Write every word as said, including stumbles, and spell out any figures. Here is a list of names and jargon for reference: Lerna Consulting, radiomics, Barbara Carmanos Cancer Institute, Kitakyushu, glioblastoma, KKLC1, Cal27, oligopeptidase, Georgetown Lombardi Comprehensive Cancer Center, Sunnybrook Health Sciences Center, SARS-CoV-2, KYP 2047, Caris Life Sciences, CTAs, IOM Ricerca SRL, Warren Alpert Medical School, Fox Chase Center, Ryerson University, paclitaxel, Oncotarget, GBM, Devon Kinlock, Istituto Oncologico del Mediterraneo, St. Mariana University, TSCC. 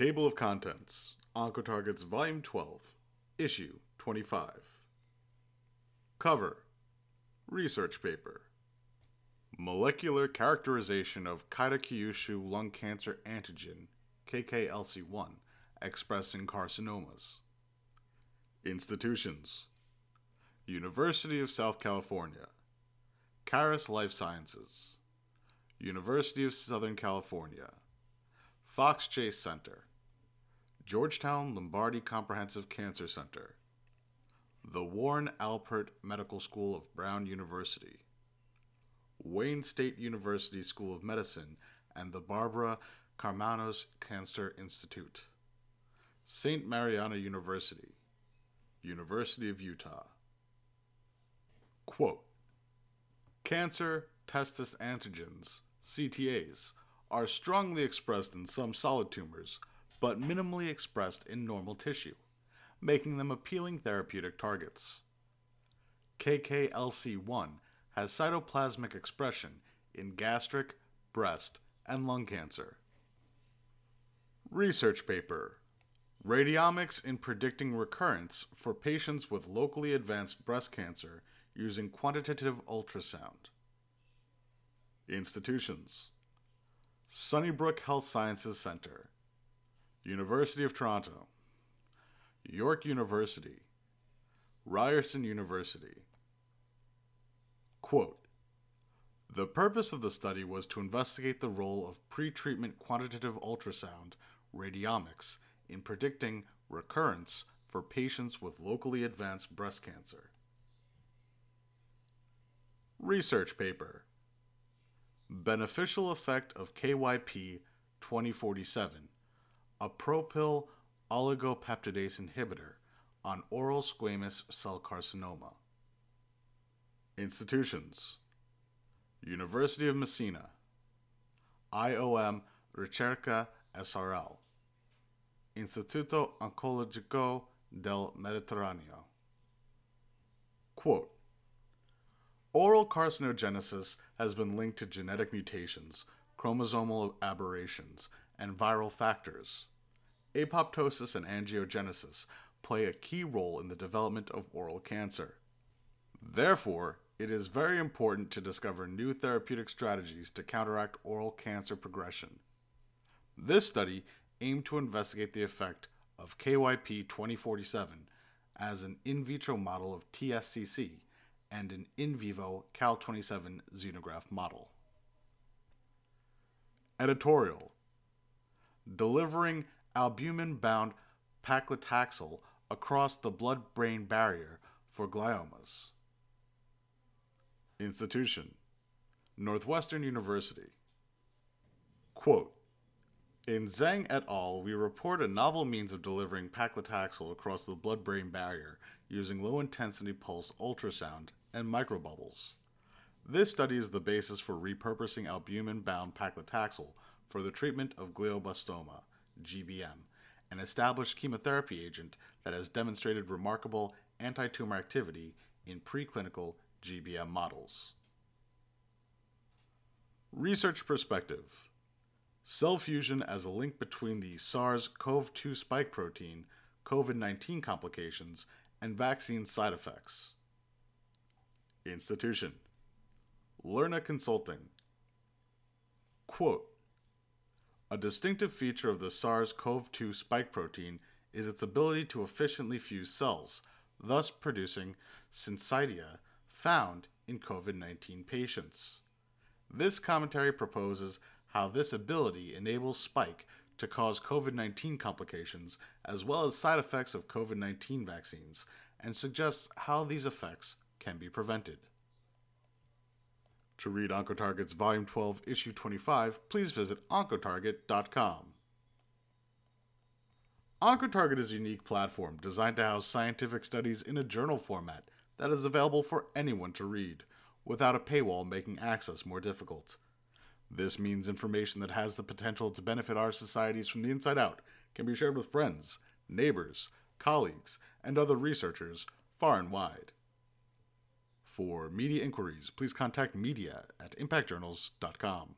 Table of Contents, Oncotargets Volume twelve, Issue twenty-five. Cover, Research Paper, Molecular Characterization of Kitakyushu Lung Cancer Antigen, K K L C one, Expressing Carcinomas. Institutions, University of South California, Caris Life Sciences, University of Southern California, Fox Chase Center, Georgetown Lombardi Comprehensive Cancer Center, the Warren Alpert Medical School of Brown University, Wayne State University School of Medicine, and the Barbara Carmanos Cancer Institute, Saint Mariana University, University of Utah. Quote, cancer testis antigens, C T As, are strongly expressed in some solid tumors, but minimally expressed in normal tissue, making them appealing therapeutic targets. K K L C one has cytoplasmic expression in gastric, breast, and lung cancer. Research paper, Radiomics in Predicting Recurrence for Patients with Locally Advanced Breast Cancer Using Quantitative Ultrasound. Institutions, Sunnybrook Health Sciences Center, University of Toronto, York University, Ryerson University. Quote, the purpose of the study was to investigate the role of pre-treatment quantitative ultrasound, radiomics, in predicting recurrence for patients with locally advanced breast cancer. Research paper, Beneficial Effect of K Y P twenty forty-seven, a propyl oligopeptidase inhibitor on oral squamous cell carcinoma. Institutions, University of Messina, I O M Ricerca S R L, Istituto Oncologico del Mediterraneo. Quote, oral carcinogenesis has been linked to genetic mutations, chromosomal aberrations, and viral factors. Apoptosis and angiogenesis play a key role in the development of oral cancer. Therefore, it is very important to discover new therapeutic strategies to counteract oral cancer progression. This study aimed to investigate the effect of K Y P twenty forty-seven as an in vitro model of T S C C and an in vivo Cal twenty-seven xenograft model. Editorial, Delivering Albumin-Bound Paclitaxel Across the Blood-Brain Barrier for Gliomas. Institution, Northwestern University. Quote, in Zhang et al., we report a novel means of delivering paclitaxel across the blood-brain barrier using low-intensity pulse ultrasound and microbubbles. This study is the basis for repurposing albumin-bound paclitaxel for the treatment of glioblastoma, G B M, an established chemotherapy agent that has demonstrated remarkable anti-tumor activity in preclinical G B M models. Research perspective, cell fusion as a link between the SARS-C o V two spike protein, COVID nineteen complications, and vaccine side effects. Institution, Lerna Consulting. Quote, a distinctive feature of the SARS-C o V two spike protein is its ability to efficiently fuse cells, thus producing syncytia found in COVID nineteen patients. This commentary proposes how this ability enables spike to cause COVID nineteen complications as well as side effects of COVID nineteen vaccines, and suggests how these effects can be prevented. To read Oncotarget's Volume twelve, Issue twenty-five, please visit Oncotarget dot com. Oncotarget is a unique platform designed to house scientific studies in a journal format that is available for anyone to read, without a paywall making access more difficult. This means information that has the potential to benefit our societies from the inside out can be shared with friends, neighbors, colleagues, and other researchers far and wide. For media inquiries, please contact media at impact journals dot com.